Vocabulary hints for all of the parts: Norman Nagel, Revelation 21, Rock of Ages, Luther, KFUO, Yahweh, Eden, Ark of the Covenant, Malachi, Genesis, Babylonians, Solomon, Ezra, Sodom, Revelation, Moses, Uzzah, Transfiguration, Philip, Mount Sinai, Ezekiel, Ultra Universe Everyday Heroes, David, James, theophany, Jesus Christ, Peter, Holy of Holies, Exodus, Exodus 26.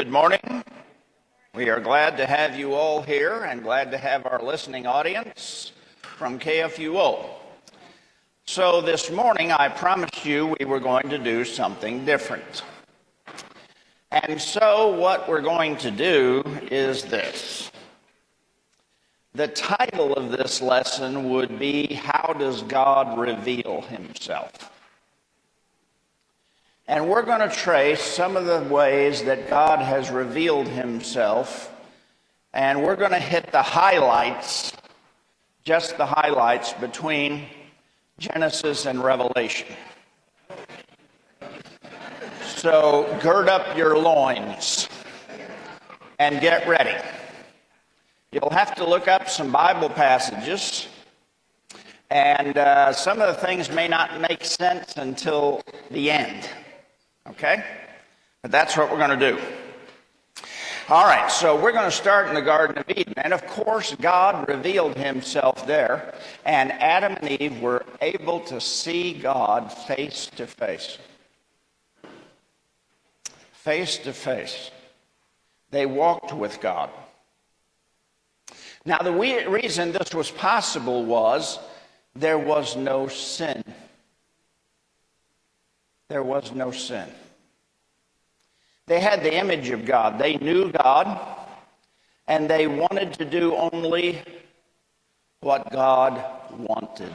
Good morning. We are glad to have you all here and glad to have our listening audience from KFUO. So this morning I promised you we were going to do something different. And so what we're going to do is this. The title of this lesson would be, How Does God Reveal Himself? And we're going to trace some of the ways that God has revealed himself, and we're going to hit the highlights, just the highlights between Genesis and Revelation. So gird up your loins and get ready. You'll have to look up some Bible passages, and some of the things may not make sense until the end. Okay? But that's what we're going to do. All right, so we're going to start in the Garden of Eden. And of course, God revealed himself there, and Adam and Eve were able to see God face to face. Face to face. They walked with God. Now, the reason this was possible was there was no sin. There was no sin. They had the image of God. They knew God, and they wanted to do only what God wanted.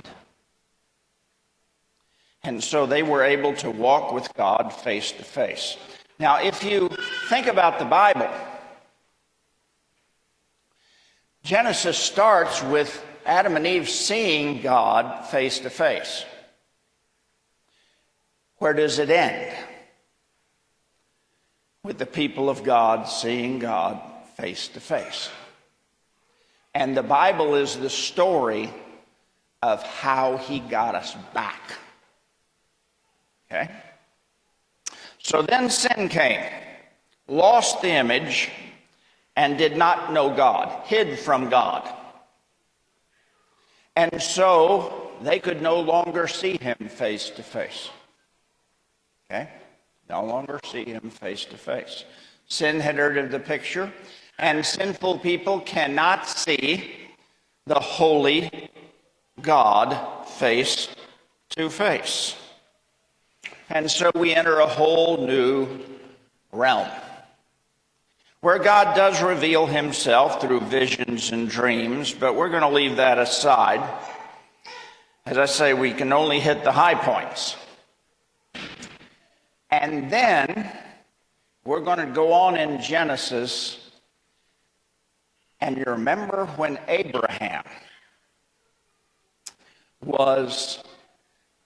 And so they were able to walk with God face to face. Now, if you think about the Bible, Genesis starts with Adam and Eve seeing God face to face. Where does it end? With the people of God seeing God face to face. And the Bible is the story of how he got us back. Okay? So then sin came, lost the image, and did not know God, hid from God. And so they could no longer see him face to face. Okay? No longer see him face to face. Sin had entered the picture, and sinful people cannot see the holy God face to face. And so we enter a whole new realm where God does reveal himself through visions and dreams, but we're going to leave that aside. As I say, we can only hit the high points. And then we're going to go on in Genesis. And you remember when Abraham was,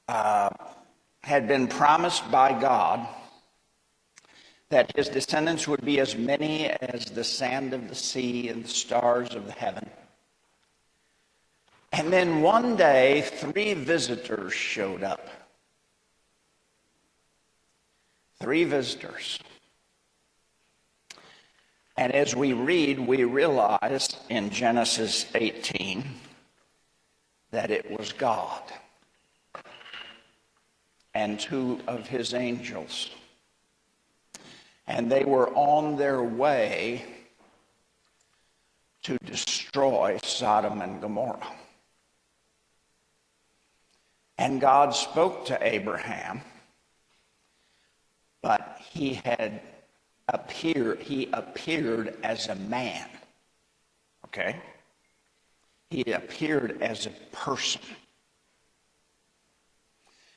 had been promised by God that his descendants would be as many as the sand of the sea and the stars of the heaven. And then one day, 3 visitors showed up. 3 visitors. And as we read, we realize in Genesis 18 that it was God and 2 of his angels. And they were on their way to destroy Sodom and Gomorrah. And God spoke to Abraham. But he appeared as a man, okay? He appeared as a person.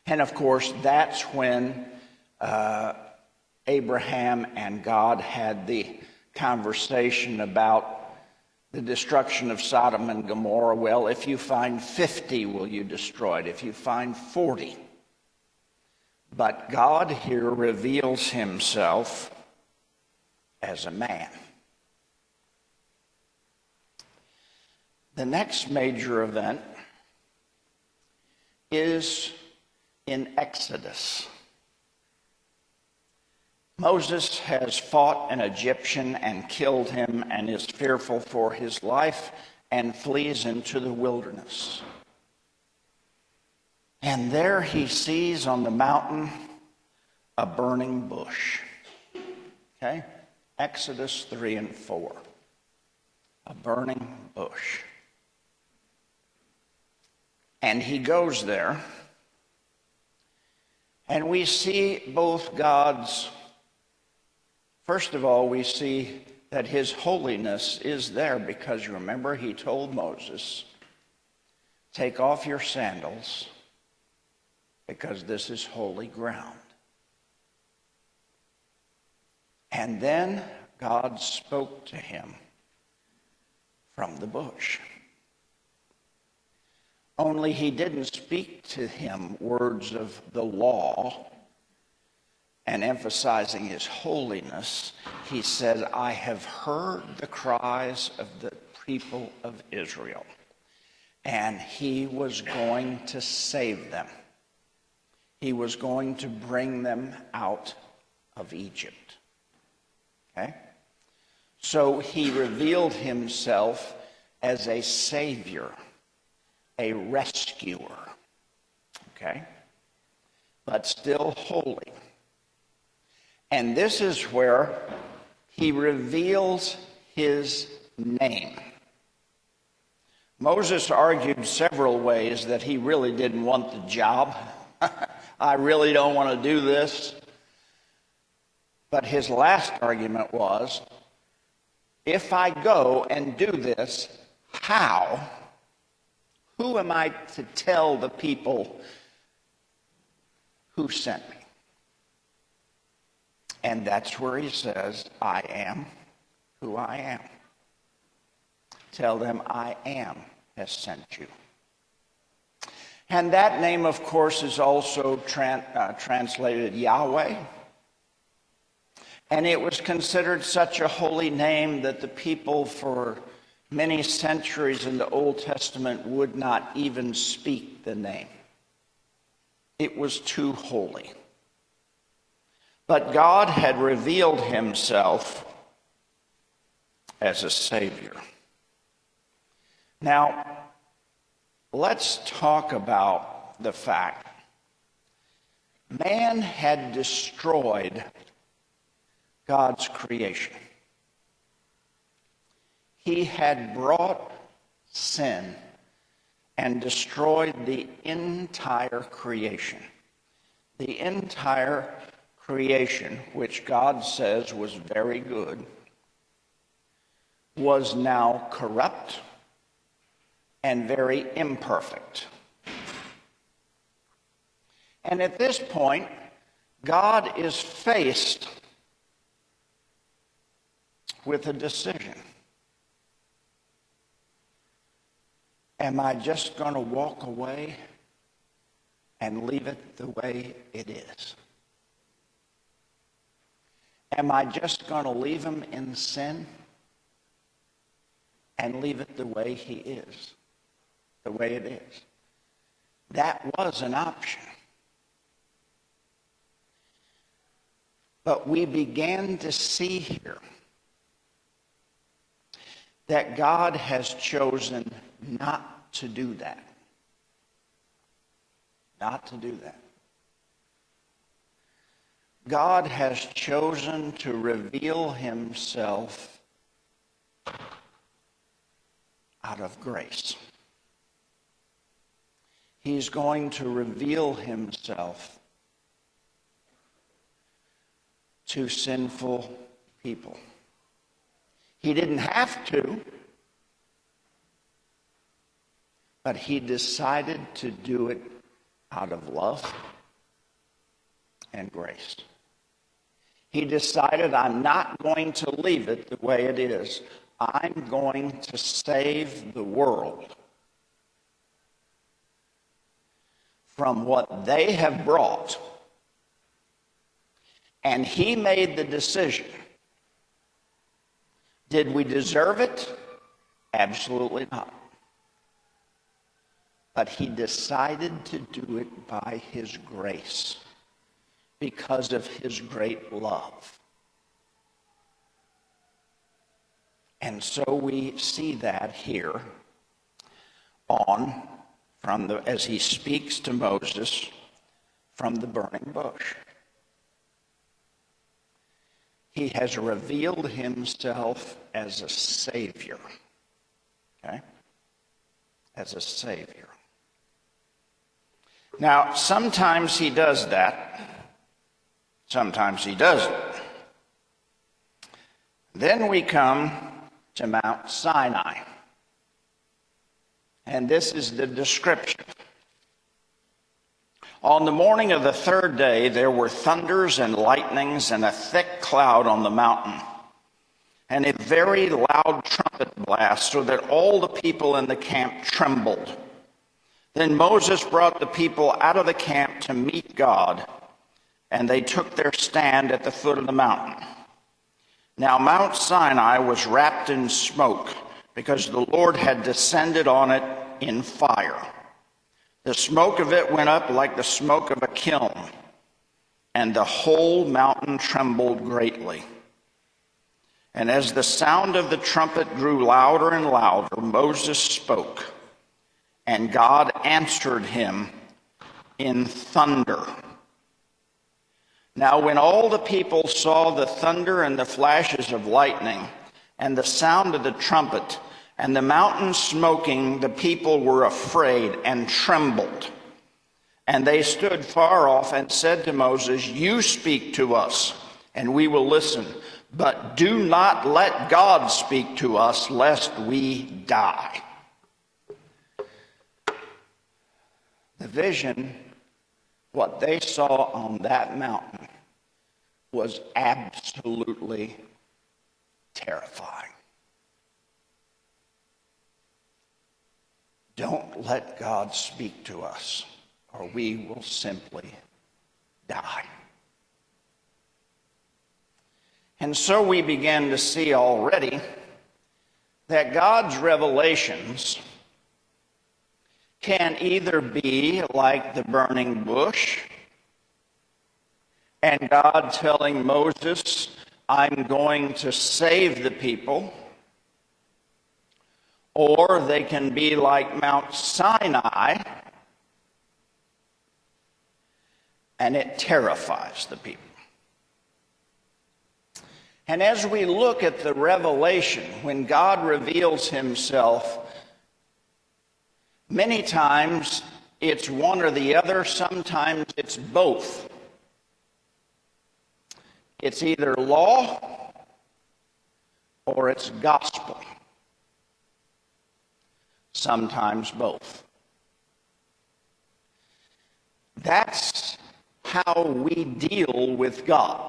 And of course, that's when Abraham and God had the conversation about the destruction of Sodom and Gomorrah. Well, if you find 50, will you destroy it? If you find 40... But God here reveals himself as a man. The next major event is in Exodus. Moses has fought an Egyptian and killed him and is fearful for his life and flees into the wilderness. And there he sees on the mountain a burning bush. Okay? Exodus 3 and 4, a burning bush. And he goes there, and we see both God's, first of all, we see that his holiness is there, because remember he told Moses, take off your sandals, because this is holy ground. And then God spoke to him from the bush. Only he didn't speak to him words of the law and emphasizing his holiness. He said, I have heard the cries of the people of Israel, and he was going to save them. He was going to bring them out of Egypt. Okay? So he revealed himself as a savior, a rescuer, okay? But still holy. And this is where he reveals his name. Moses argued several ways that he really didn't want the job. I really don't want to do this. But his last argument was, if I go and do this, how? Who am I to tell the people who sent me? And that's where he says, I am who I am. Tell them I am has sent you. And that name, of course, is also translated Yahweh. And it was considered such a holy name that the people for many centuries in the Old Testament would not even speak the name. It was too holy. But God had revealed himself as a Savior. Now, let's talk about the fact man had destroyed God's creation. He had brought sin and destroyed the entire creation. The entire creation, which God says was very good, was now corrupt and very imperfect. And at this point, God is faced with a decision. Am I just going to walk away and leave it the way it is? Am I just going to leave him in sin and leave it the way he is, the way it is? That was an option. But we began to see here that God has chosen not to do that. Not to do that. God has chosen to reveal himself out of grace. He's going to reveal himself to sinful people. He didn't have to, but he decided to do it out of love and grace. He decided, I'm not going to leave it the way it is. I'm going to save the world from what they have brought. And he made the decision. Did we deserve it? Absolutely not. But he decided to do it by his grace, because of his great love. And so we see that here on, as he speaks to Moses from the burning bush. He has revealed himself as a savior. Okay? As a savior. Now, sometimes he does that. Sometimes he doesn't. Then we come to Mount Sinai. And this is the description. On the morning of the third day, there were thunders and lightnings and a thick cloud on the mountain, and a very loud trumpet blast, so that all the people in the camp trembled. Then Moses brought the people out of the camp to meet God, and they took their stand at the foot of the mountain. Now Mount Sinai was wrapped in smoke, because the Lord had descended on it in fire. The smoke of it went up like the smoke of a kiln, and the whole mountain trembled greatly. And as the sound of the trumpet grew louder and louder, Moses spoke, and God answered him in thunder. Now when all the people saw the thunder and the flashes of lightning, and the sound of the trumpet, and the mountain smoking, the people were afraid and trembled. And they stood far off and said to Moses, "You speak to us, and we will listen. But do not let God speak to us, lest we die." The vision, what they saw on that mountain, was absolutely terrifying. Don't let God speak to us, or we will simply die. And so we begin to see already that God's revelations can either be like the burning bush, and God telling Moses, "I'm going to save the people," or they can be like Mount Sinai, and it terrifies the people. And as we look at the revelation, when God reveals himself, many times it's one or the other, sometimes it's both. It's either law or it's gospel. Sometimes both. That's how we deal with God.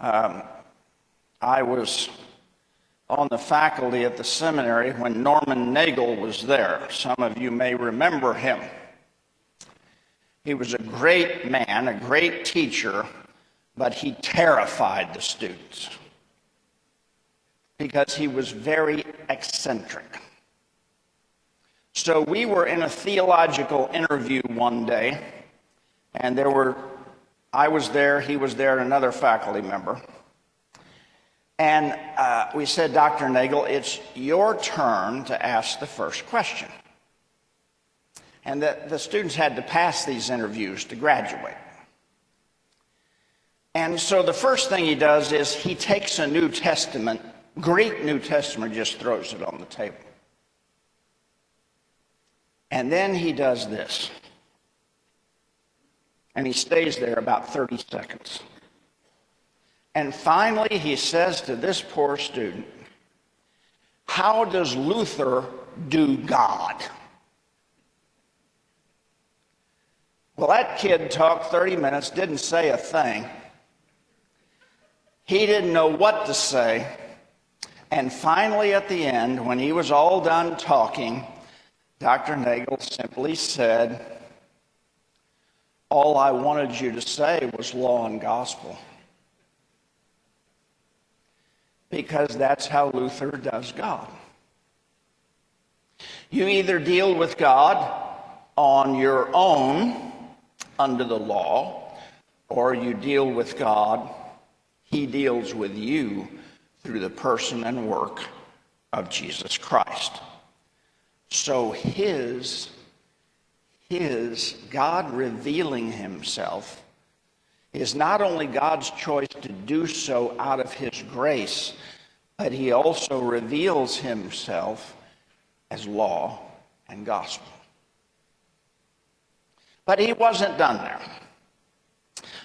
I was on the faculty at the seminary when Norman Nagel was there. Some of you may remember him. He was a great man, a great teacher, but he terrified the students, because he was very eccentric. So we were in a theological interview one day, and I was there, he was there, and another faculty member. And we said, "Dr. Nagel, it's your turn to ask the first question." And the students had to pass these interviews to graduate. And so the first thing he does is he takes a New Testament, Greek New Testament, just throws it on the table. And then he does this. And he stays there about 30 seconds. And finally he says to this poor student, "How does Luther do God?" Well, that kid talked 30 minutes, didn't say a thing. He didn't know what to say. And finally, at the end, when he was all done talking, Dr. Nagel simply said, "All I wanted you to say was law and gospel." Because that's how Luther does God. You either deal with God on your own, under the law, or you deal with God, he deals with you, through the person and work of Jesus Christ. So his God revealing himself is not only God's choice to do so out of his grace, but he also reveals himself as law and gospel. But he wasn't done there.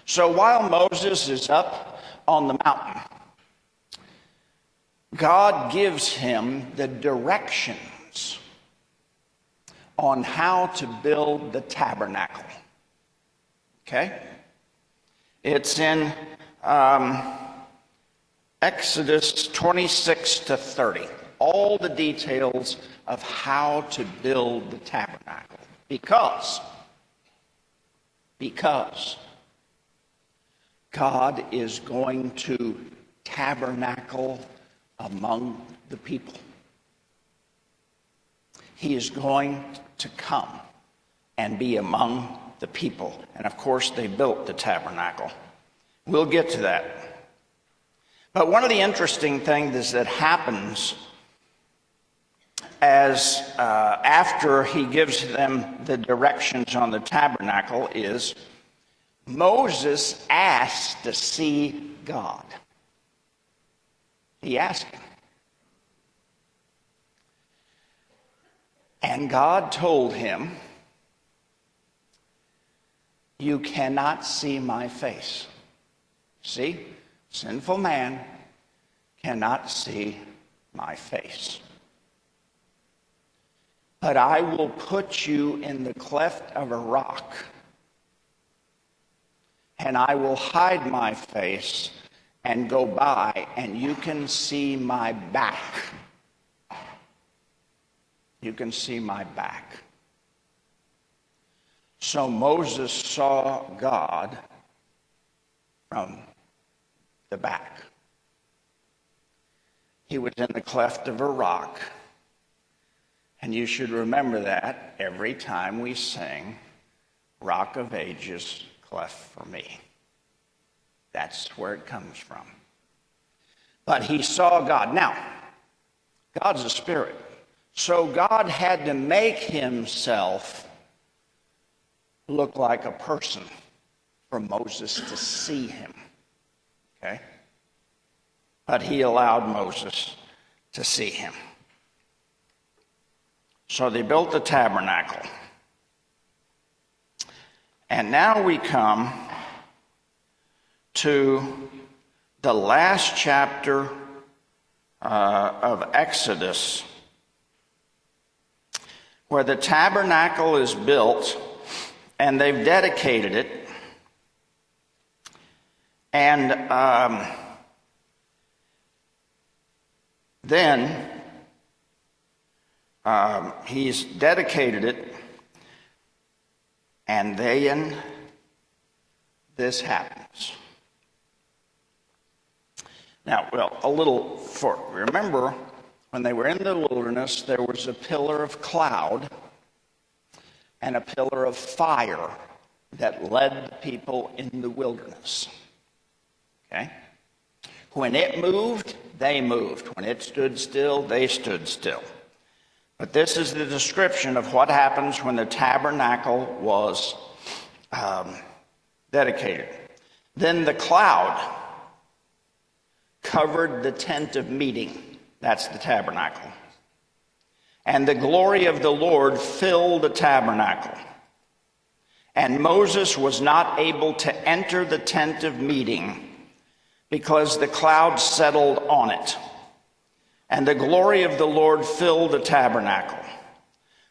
So while Moses is up on the mountain, God gives him the directions on how to build the tabernacle. Okay? It's in Exodus 26 to 30. All the details of how to build the tabernacle. Because God is going to tabernacle among the people. He is going to come and be among the people. And of course, they built the tabernacle. We'll get to that. But one of the interesting things that happens as after he gives them the directions on the tabernacle is Moses asked to see God. He asked him. And God told him, "You cannot see my face." See, sinful man cannot see my face. "But I will put you in the cleft of a rock, and I will hide my face and go by, and you can see my back. You can see my back." So Moses saw God from the back. He was in the cleft of a rock. And you should remember that every time we sing, Rock of Ages, cleft for me. That's where it comes from. But he saw God. Now, God's a spirit. So God had to make himself look like a person for Moses to see him. Okay? But he allowed Moses to see him. So they built the tabernacle. And now we come to the last chapter of Exodus, where the tabernacle is built and they've dedicated it. And then he's dedicated it, and then this happens. Now, well, a little for remember, when they were in the wilderness, there was a pillar of cloud and a pillar of fire that led the people in the wilderness. Okay? When it moved, they moved. When it stood still, they stood still. But this is the description of what happens when the tabernacle was dedicated. Then the cloud covered the tent of meeting. That's the tabernacle. And the glory of the Lord filled the tabernacle. And Moses was not able to enter the tent of meeting because the cloud settled on it. And the glory of the Lord filled the tabernacle.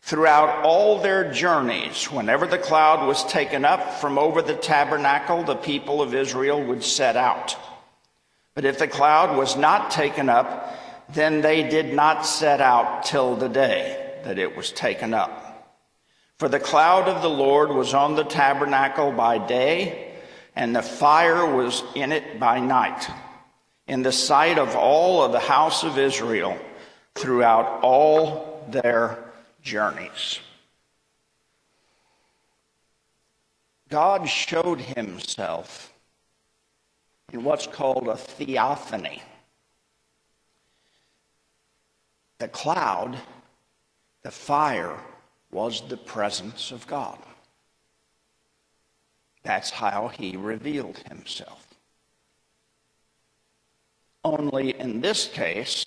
Throughout all their journeys, whenever the cloud was taken up from over the tabernacle, the people of Israel would set out. But if the cloud was not taken up, then they did not set out till the day that it was taken up. For the cloud of the Lord was on the tabernacle by day, and the fire was in it by night, in the sight of all of the house of Israel throughout all their journeys. God showed himself in what's called a theophany. The cloud, the fire, was the presence of God. That's how he revealed himself. Only in this case,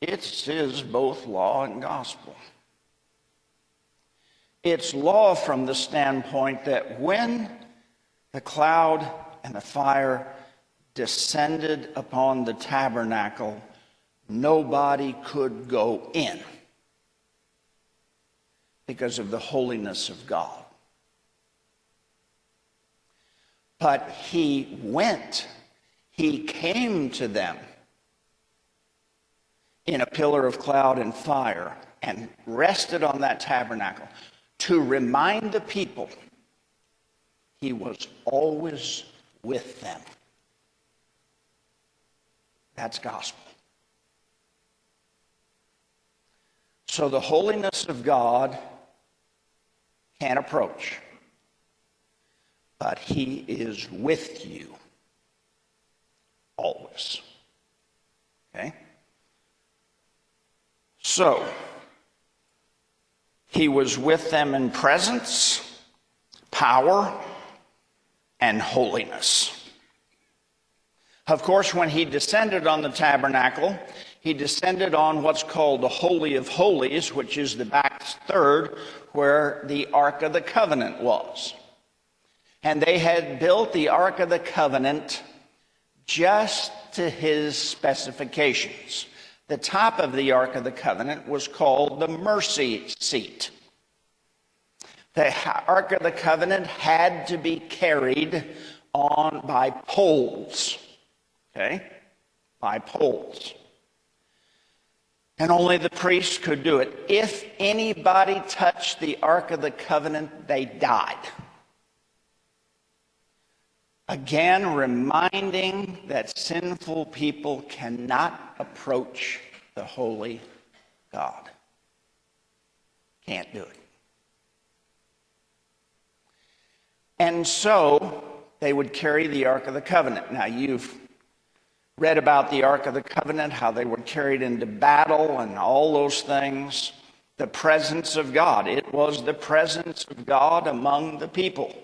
it is both law and gospel. It's law from the standpoint that when the cloud and the fire descended upon the tabernacle, nobody could go in because of the holiness of God. But he went, he came to them in a pillar of cloud and fire and rested on that tabernacle to remind the people he was always with them. That's gospel. So the holiness of God can approach, but he is with you always. Okay? So, he was with them in presence, power, and holiness. Of course, when he descended on the tabernacle, he descended on what's called the Holy of Holies, which is the back third where the Ark of the Covenant was. And they had built the Ark of the Covenant just to his specifications. The top of the Ark of the Covenant was called the mercy seat. The Ark of the Covenant had to be carried on by poles, okay? By poles. And only the priest could do it. If anybody touched the Ark of the Covenant, they died. Again, reminding that sinful people cannot approach the holy God. Can't do it. And so, they would carry the Ark of the Covenant. Now, you've read about the Ark of the Covenant, how they were carried into battle and all those things. The presence of God. It was the presence of God among the people.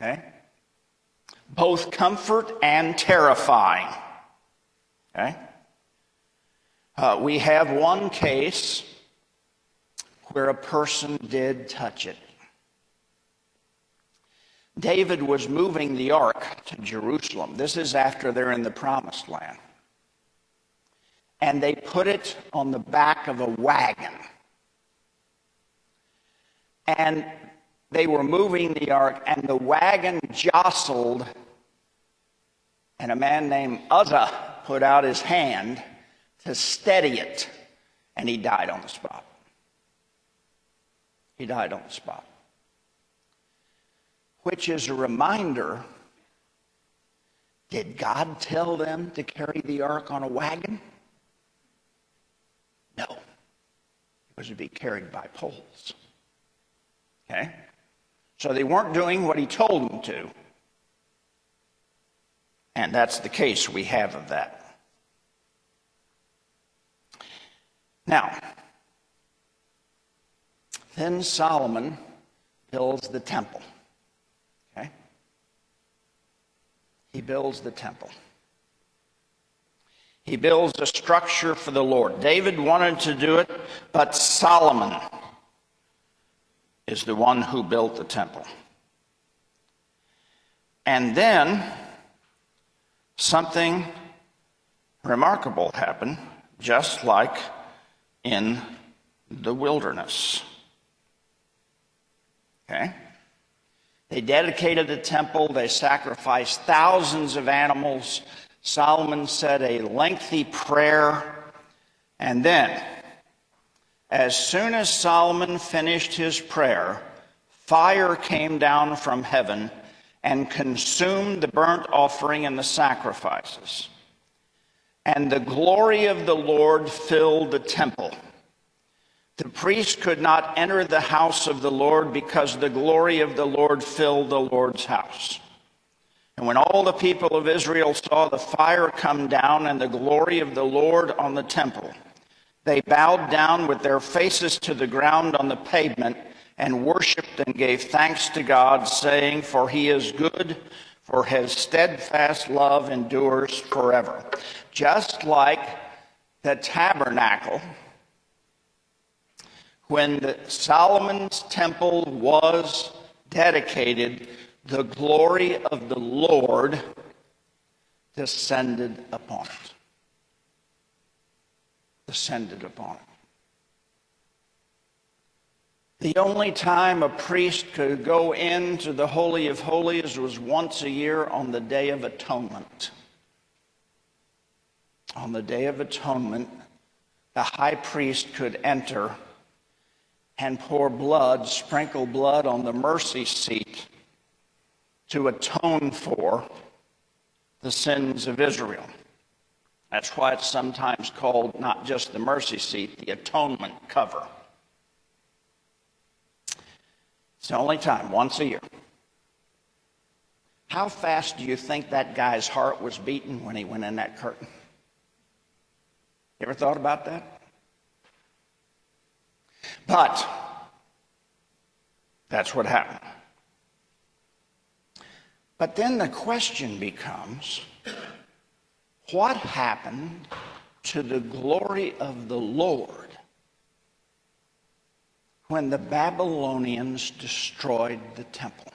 Okay? Both comfort and terrifying. Okay? We have one case where a person did touch it. David was moving the ark to Jerusalem. This is after they're in the Promised Land. And they put it on the back of a wagon. And they were moving the ark, and the wagon jostled, and a man named Uzzah put out his hand to steady it, and he died on the spot. He died on the spot. Which is a reminder, did God tell them to carry the ark on a wagon? No. It was to be carried by poles. Okay? So they weren't doing what he told them to. And that's the case we have of that. Now, then Solomon builds the temple. Okay? He builds the temple. He builds a structure for the Lord. David wanted to do it, but Solomon is the one who built the temple. And then something remarkable happened, just like in the wilderness. Okay? They dedicated the temple, they sacrificed thousands of animals. Solomon said a lengthy prayer, and then as soon as Solomon finished his prayer, fire came down from heaven and consumed the burnt offering and the sacrifices. And the glory of the Lord filled the temple. The priest could not enter the house of the Lord because the glory of the Lord filled the Lord's house. And when all the people of Israel saw the fire come down and the glory of the Lord on the temple, they bowed down with their faces to the ground on the pavement and worshipped and gave thanks to God, saying, For he is good, for his steadfast love endures forever. Just like the tabernacle, when Solomon's temple was dedicated, the glory of the Lord descended upon it. Descended upon it. The only time a priest could go into the Holy of Holies was once a year on the Day of Atonement. On the Day of Atonement, the high priest could enter and pour blood, sprinkle blood on the mercy seat to atone for the sins of Israel. That's why it's sometimes called not just the mercy seat, the atonement cover. It's the only time, once a year. How fast do you think that guy's heart was beating when he went in that curtain? You ever thought about that? But that's what happened. But then the question becomes, what happened to the glory of the Lord when the Babylonians destroyed the temple?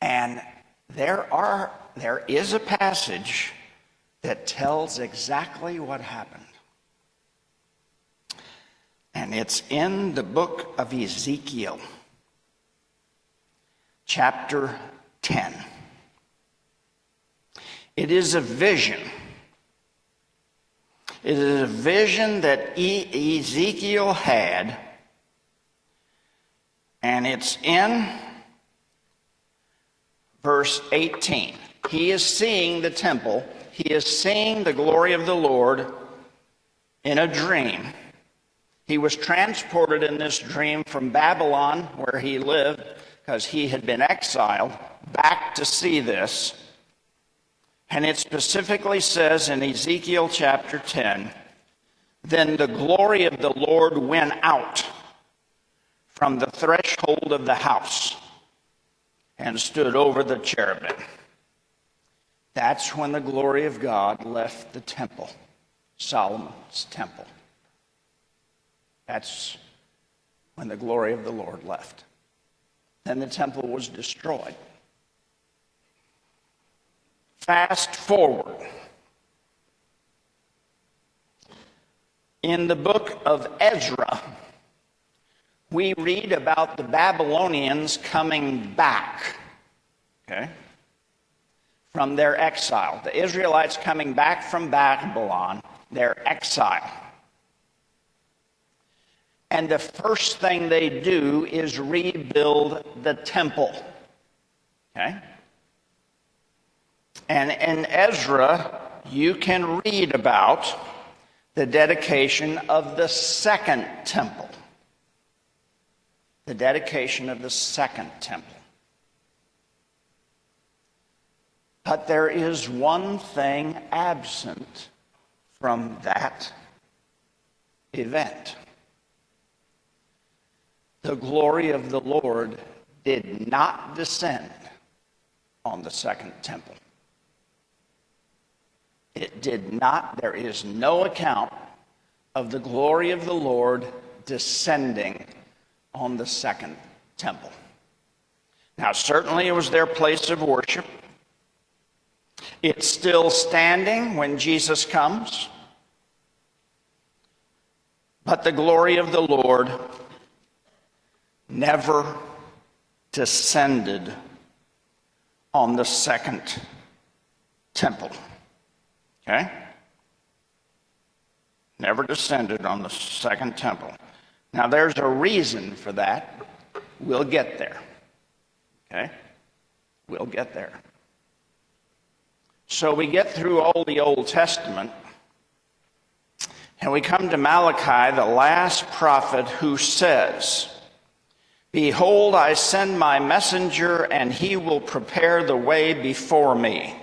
And there is a passage that tells exactly what happened. And it's in the book of Ezekiel, chapter 10. It is a vision. It is a vision that Ezekiel had, and it's in verse 18. He is seeing the temple. He is seeing the glory of the Lord in a dream. He was transported in this dream from Babylon, where he lived, because he had been exiled, back to see this. And it specifically says in Ezekiel chapter 10, Then the glory of the Lord went out from the threshold of the house and stood over the cherubim. That's when the glory of God left the temple, Solomon's temple. That's when the glory of the Lord left. Then the temple was destroyed. Fast forward. In the book of Ezra, we read about the Babylonians coming back, okay, from their exile. The Israelites coming back from Babylon, their exile. And the first thing they do is rebuild the temple, okay? And in Ezra, you can read about the dedication of the second temple. The dedication of the second temple. But there is one thing absent from that event. The glory of the Lord did not descend on the second temple. It did not. There is no account of the glory of the Lord descending on the second temple. Now, certainly it was their place of worship. It's still standing when Jesus comes. But the glory of the Lord never descended on the second temple. Okay? Never descended on the second temple. Now, there's a reason for that. We'll get there. Okay? We'll get there. So we get through all the Old Testament, and we come to Malachi, the last prophet, who says, Behold, I send my messenger, and he will prepare the way before me.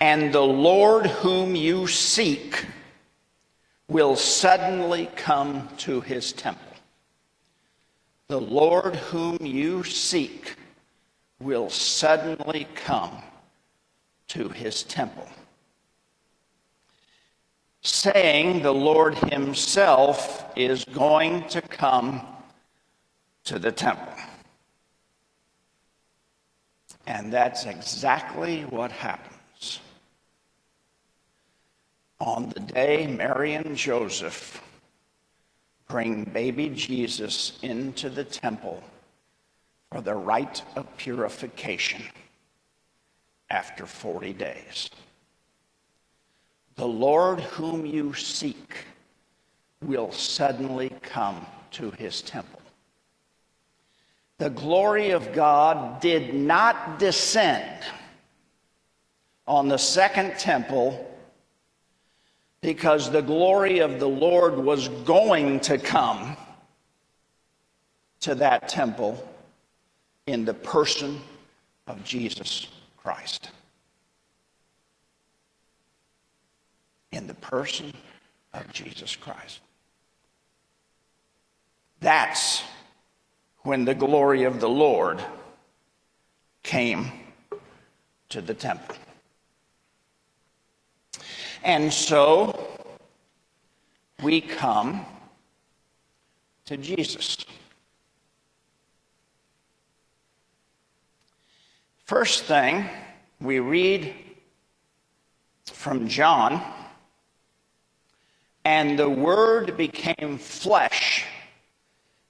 And the Lord whom you seek will suddenly come to his temple. The Lord whom you seek will suddenly come to his temple. Saying the Lord himself is going to come to the temple. And that's exactly what happens. On the day Mary and Joseph bring baby Jesus into the temple for the rite of purification after 40 days. The Lord whom you seek will suddenly come to his temple. The glory of God did not descend on the second temple because the glory of the Lord was going to come to that temple in the person of Jesus Christ. In the person of Jesus Christ. That's when the glory of the Lord came to the temple. And so we come to Jesus. First thing we read from John. And the Word became flesh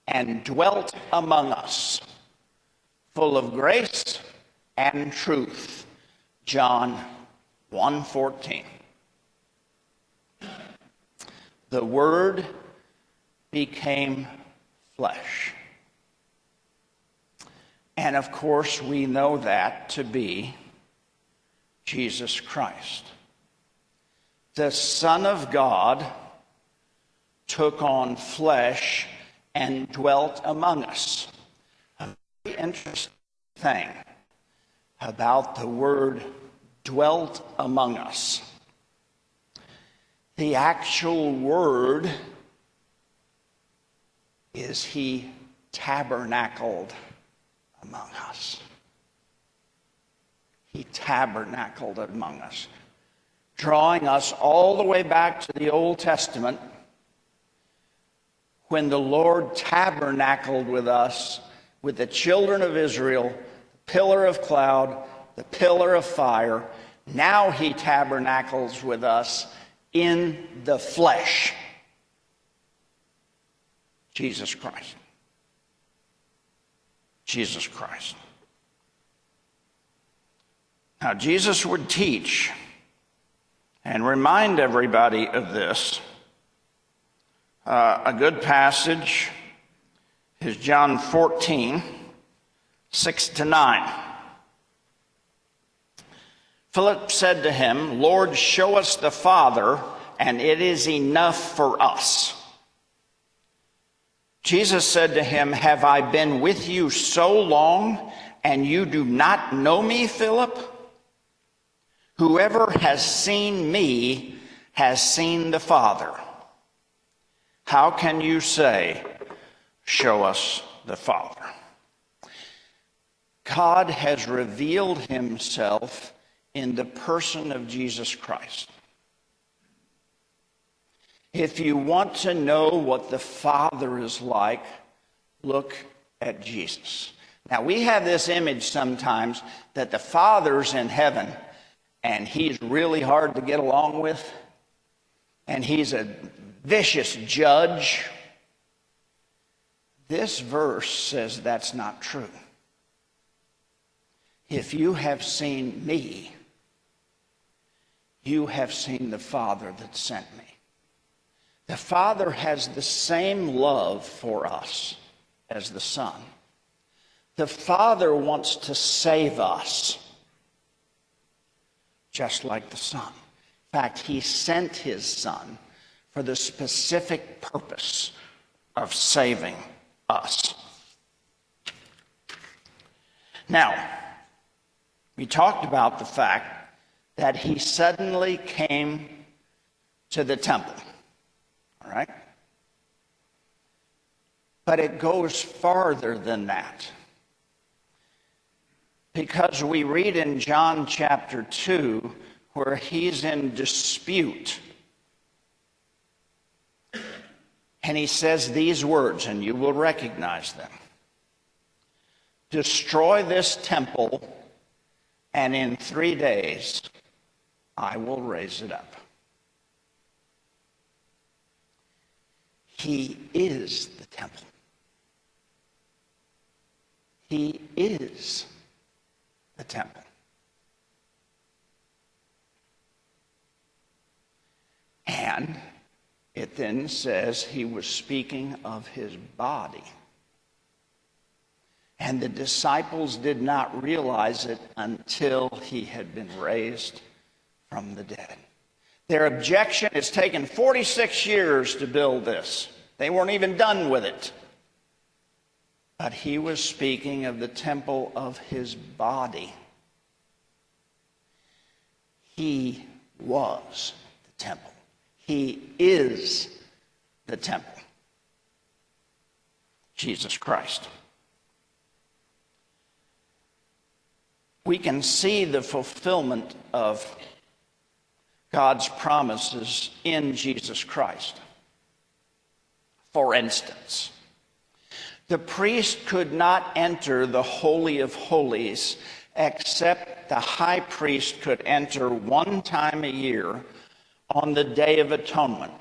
and dwelt among us, full of grace and truth. John 1:14. The Word became flesh. And of course, we know that to be Jesus Christ. The Son of God took on flesh and dwelt among us. A very interesting thing about the word dwelt among us. The actual word is he tabernacled among us. He tabernacled among us, drawing us all the way back to the Old Testament, when the Lord tabernacled with us, with the children of Israel, the pillar of cloud, the pillar of fire. Now he tabernacles with us in the flesh. Jesus Christ. Jesus Christ. Now Jesus would teach and remind everybody of this. A good passage is John 14:6-9. Philip said to him, Lord, show us the Father, and it is enough for us. Jesus said to him, have I been with you so long, and you do not know me, Philip? Whoever has seen me has seen the Father. How can you say, show us the Father? God has revealed himself in the person of Jesus Christ. If you want to know what the Father is like, look at Jesus. Now, we have this image sometimes that the Father's in heaven, and he's really hard to get along with, and he's a vicious judge. This verse says that's not true. If you have seen me, you have seen the Father that sent me. The Father has the same love for us as the Son. The Father wants to save us, just like the Son. In fact, he sent his Son for the specific purpose of saving us. Now, we talked about the fact that he suddenly came to the temple. All right? But it goes farther than that. Because we read in John chapter 2 where he's in dispute. And he says these words, and you will recognize them. Destroy this temple, and in 3 days I will raise it up. He is the temple. He is the temple. And it then says he was speaking of his body. And the disciples did not realize it until he had been raised from the dead. Their objection, it's taken 46 years to build this. They weren't even done with it. But he was speaking of the temple of his body. He was the temple. He is the temple. Jesus Christ. We can see the fulfillment of God's promises in Jesus Christ. For instance, the priest could not enter the Holy of Holies except the high priest could enter one time a year on the Day of Atonement.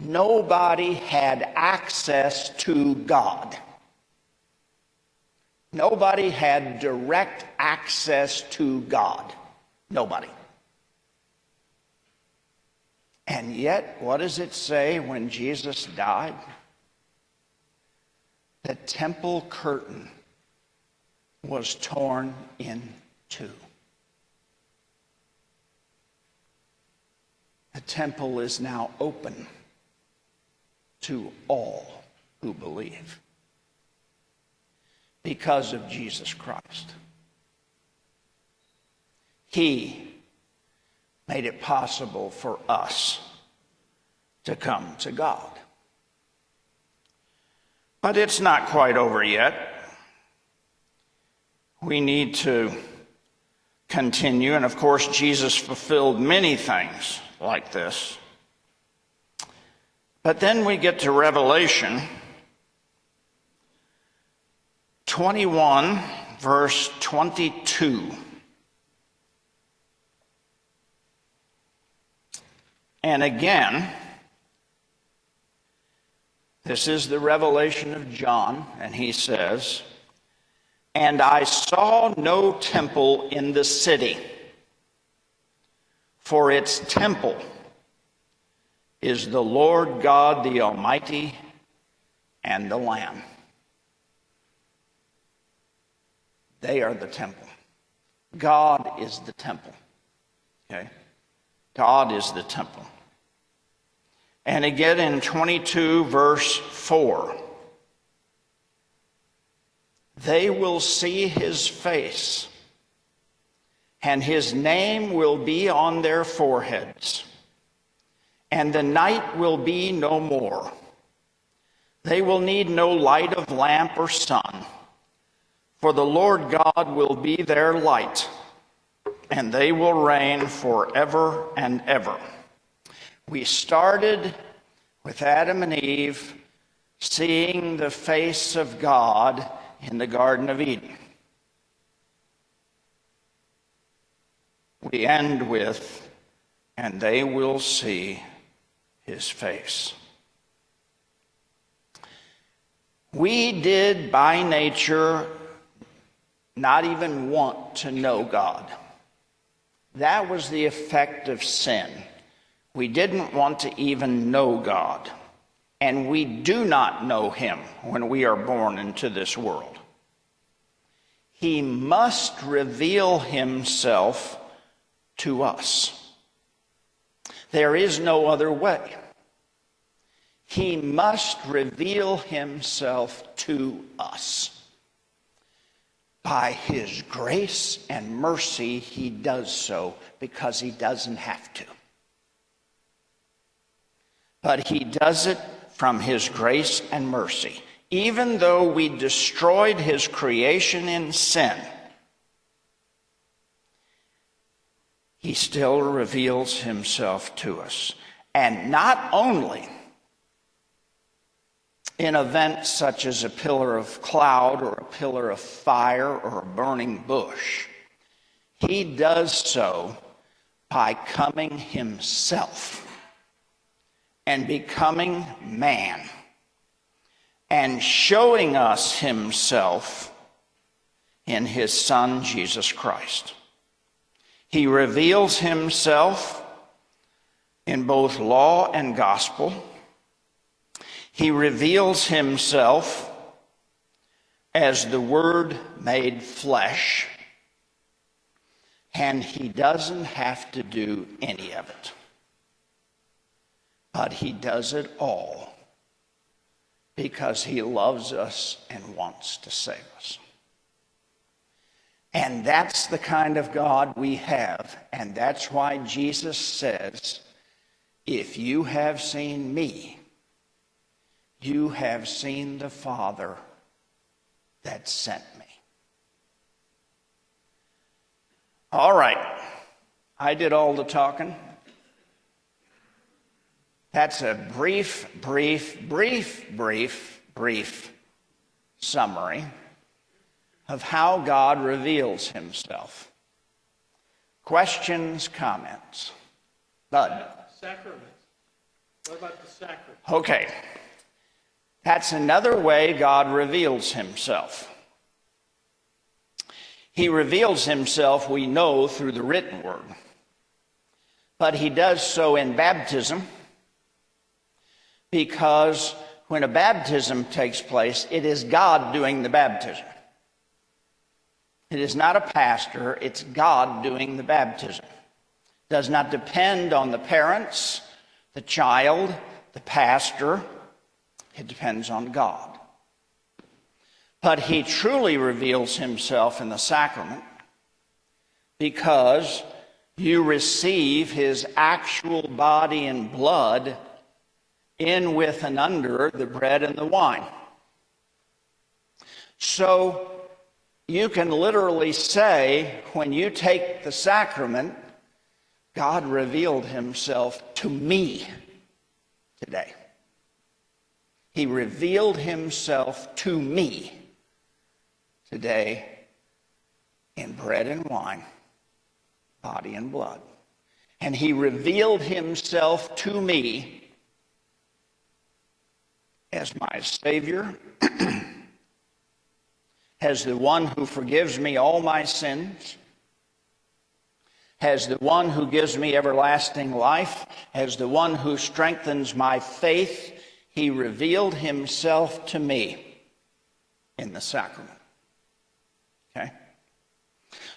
Nobody had access to God. Nobody had direct access to God. Nobody. And yet, what does it say when Jesus died? The temple curtain was torn in two. The temple is now open to all who believe because of Jesus Christ. He made it possible for us to come to God. But it's not quite over yet. We need to continue, and of course, Jesus fulfilled many things like this. But then we get to Revelation 21, verse 22. And again, this is the revelation of John, and he says, "And I saw no temple in the city, for its temple is the Lord God, the Almighty, and the Lamb." They are the temple. God is the temple. Okay? God is the temple. And again in 22, verse 4. They will see his face, and his name will be on their foreheads, and the night will be no more. They will need no light of lamp or sun, for the Lord God will be their light, and they will reign forever and ever. We started with Adam and Eve seeing the face of God in the Garden of Eden. We end with, and they will see his face. We did by nature not even want to know God. That was the effect of sin. We didn't want to even know God. And we do not know him when we are born into this world. He must reveal himself to us. There is no other way. He must reveal himself to us. By his grace and mercy, he does so because he doesn't have to. but he does it from his grace and mercy. Even though we destroyed his creation in sin, he still reveals himself to us. And not only in events such as a pillar of cloud or a pillar of fire or a burning bush, he does so by coming himself and becoming man and showing us himself in his Son, Jesus Christ. He reveals himself in both law and gospel. He reveals himself as the Word made flesh, and he doesn't have to do any of it. But he does it all because he loves us and wants to save us. And that's the kind of God we have. And that's why Jesus says, if you have seen me, you have seen the Father that sent me. All right, I did all the talking. That's a brief summary of how God reveals himself. Questions, comments? Bud? Sacraments. What about the sacraments? Okay. That's another way God reveals himself. He reveals himself, we know, through the written word. But he does so in baptism, because when a baptism takes place, it is God doing the baptism. It is not a pastor, it's God doing the baptism. It does not depend on the parents, the child, the pastor. It depends on God. But he truly reveals himself in the sacrament because you receive his actual body and blood in, with, and under the bread and the wine. So you can literally say, when you take the sacrament, God revealed himself to me today. He revealed himself to me today in bread and wine, body and blood. And he revealed himself to me as my Savior, as the one who forgives me all my sins, as the one who gives me everlasting life, as the one who strengthens my faith. He revealed himself to me in the sacrament. Okay?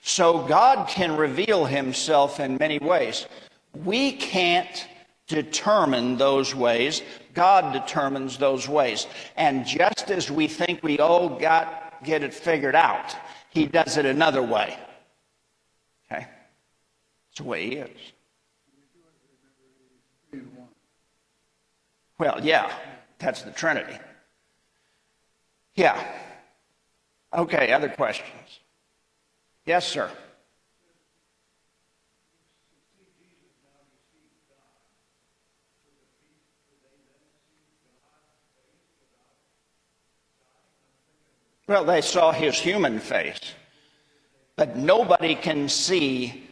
So God can reveal himself in many ways. We can't determine those ways. God determines those ways. And just as we think we all get it figured out, he does it another way. Okay? That's the way he is. Well, yeah, that's the Trinity. Yeah. Okay, other questions? Yes, sir. Well, they saw his human face, but nobody can see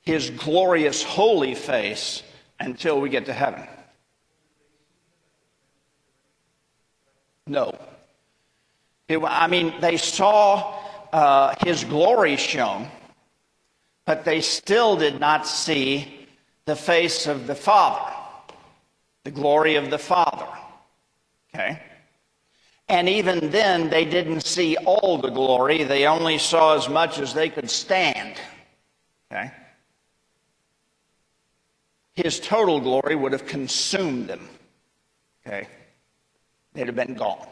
his glorious holy face until we get to heaven. No. They saw his glory shown, but they still did not see the face of the Father, the glory of the Father. Okay? And even then, they didn't see all the glory. They only saw as much as they could stand. Okay? His total glory would have consumed them. Okay? They'd have been gone.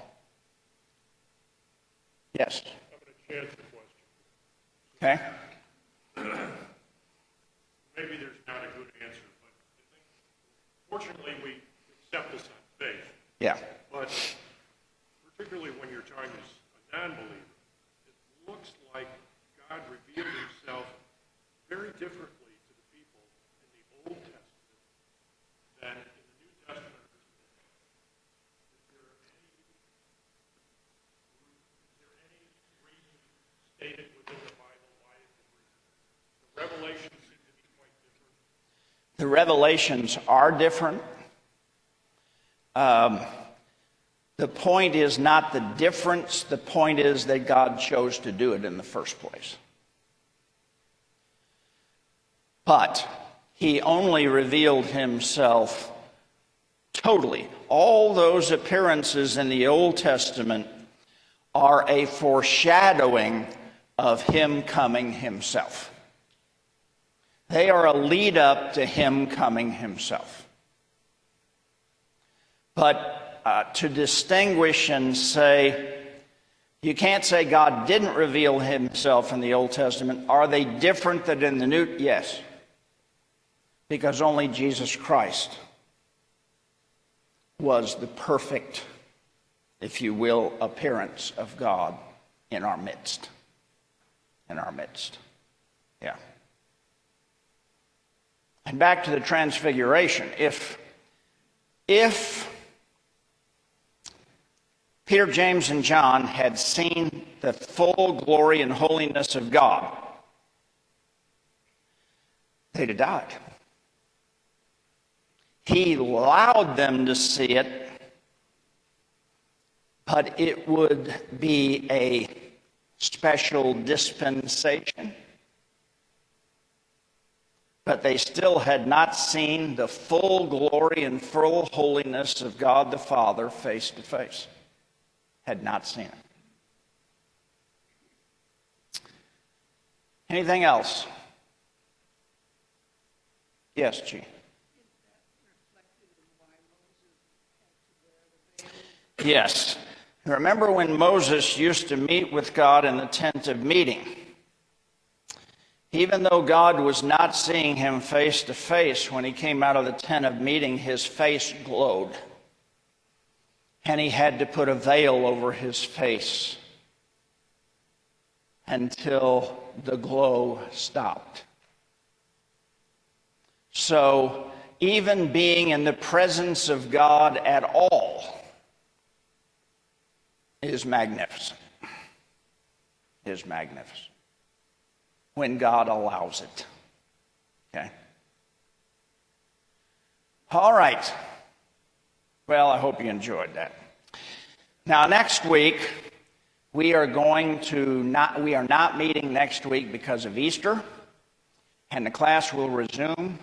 Yes? I'm going to chance the question. Okay. Maybe there's not a good answer, but I think, fortunately, we accept differently to the people in the Old Testament than in the New Testament? Is there any reason stated within the Bible why is it written? The revelations seem to be quite different. The revelations are different. The point is not the difference. The point is that God chose to do it in the first place. But he only revealed himself totally. All those appearances in the Old Testament are a foreshadowing of him coming himself. They are a lead up to him coming himself. But to distinguish and say, you can't say God didn't reveal himself in the Old Testament. Are they different than in the New? Yes. Because only Jesus Christ was the perfect, if you will, appearance of God in our midst. In our midst. Yeah. And back to the Transfiguration. If Peter, James, and John had seen the full glory and holiness of God, they'd have died. He allowed them to see it, but it would be a special dispensation. But they still had not seen the full glory and full holiness of God the Father face to face. Had not seen it. Anything else? Yes, G. Yes. Remember when Moses used to meet with God in the tent of meeting? Even though God was not seeing him face to face, when he came out of the tent of meeting, his face glowed. And he had to put a veil over his face until the glow stopped. So even being in the presence of God at all is magnificent. Is magnificent. When God allows it. Okay? All right. Well, I hope you enjoyed that. Now, next week, we are not meeting next week because of Easter, and the class will resume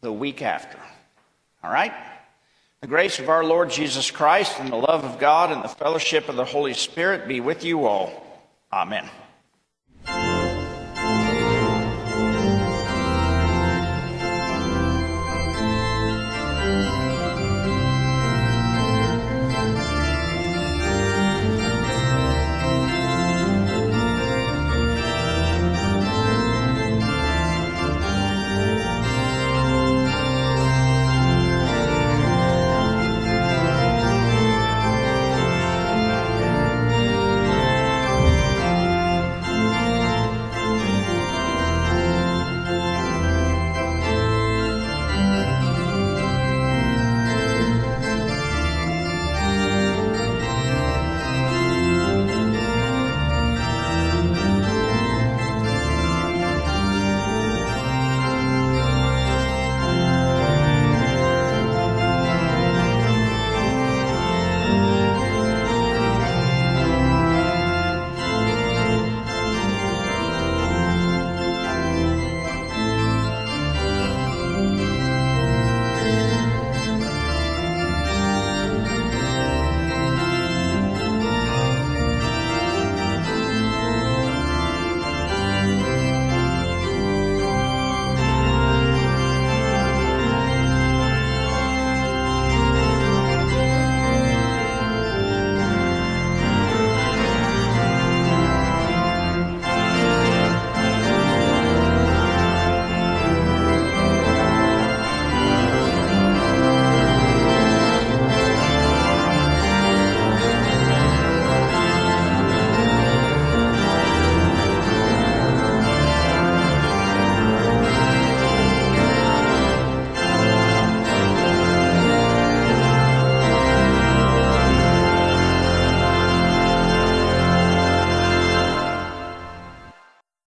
the week after. All right? The grace of our Lord Jesus Christ and the love of God and the fellowship of the Holy Spirit be with you all. Amen.